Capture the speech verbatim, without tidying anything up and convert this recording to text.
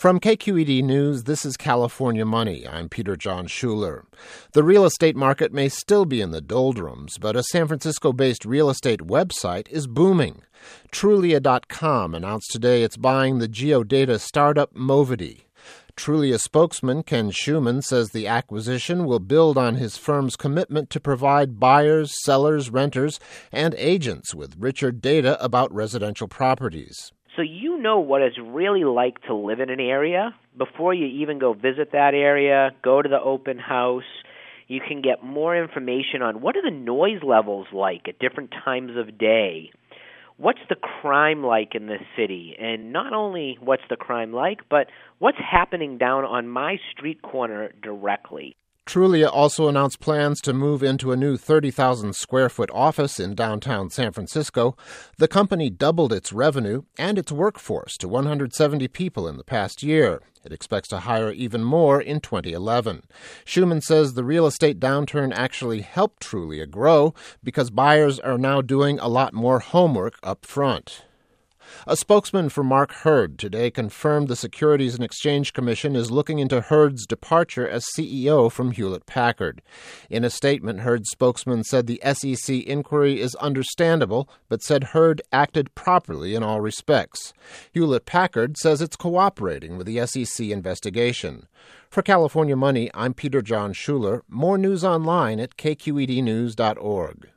From K Q E D News, this is California Money. I'm Peter Jon Shuler. The real estate market may still be in the doldrums, but a San Francisco-based real estate website is booming. Trulia dot com announced today it's buying the geodata startup Movity. Trulia spokesman Ken Schumann says the acquisition will build on his firm's commitment to provide buyers, sellers, renters, and agents with richer data about residential properties. So you know what it's really like to live in an area. Before you even go visit that area, go to the open house, you can get more information on what are the noise levels like at different times of day. What's the crime like in this city? And not only what's the crime like, but what's happening down on my street corner directly. Trulia also announced plans to move into a new thirty thousand square foot office in downtown San Francisco. The company doubled its revenue and its workforce to one hundred seventy people in the past year. It expects to hire even more in twenty eleven. Schumann says the real estate downturn actually helped Trulia grow because buyers are now doing a lot more homework up front. A spokesman for Mark Hurd today confirmed the Securities and Exchange Commission is looking into Hurd's departure as C E O from Hewlett-Packard. In a statement, Hurd's spokesman said the S E C inquiry is understandable, but said Hurd acted properly in all respects. Hewlett-Packard says it's cooperating with the S E C investigation. For California Money, I'm Peter Jon Shuler. More news online at K Q E D news dot org.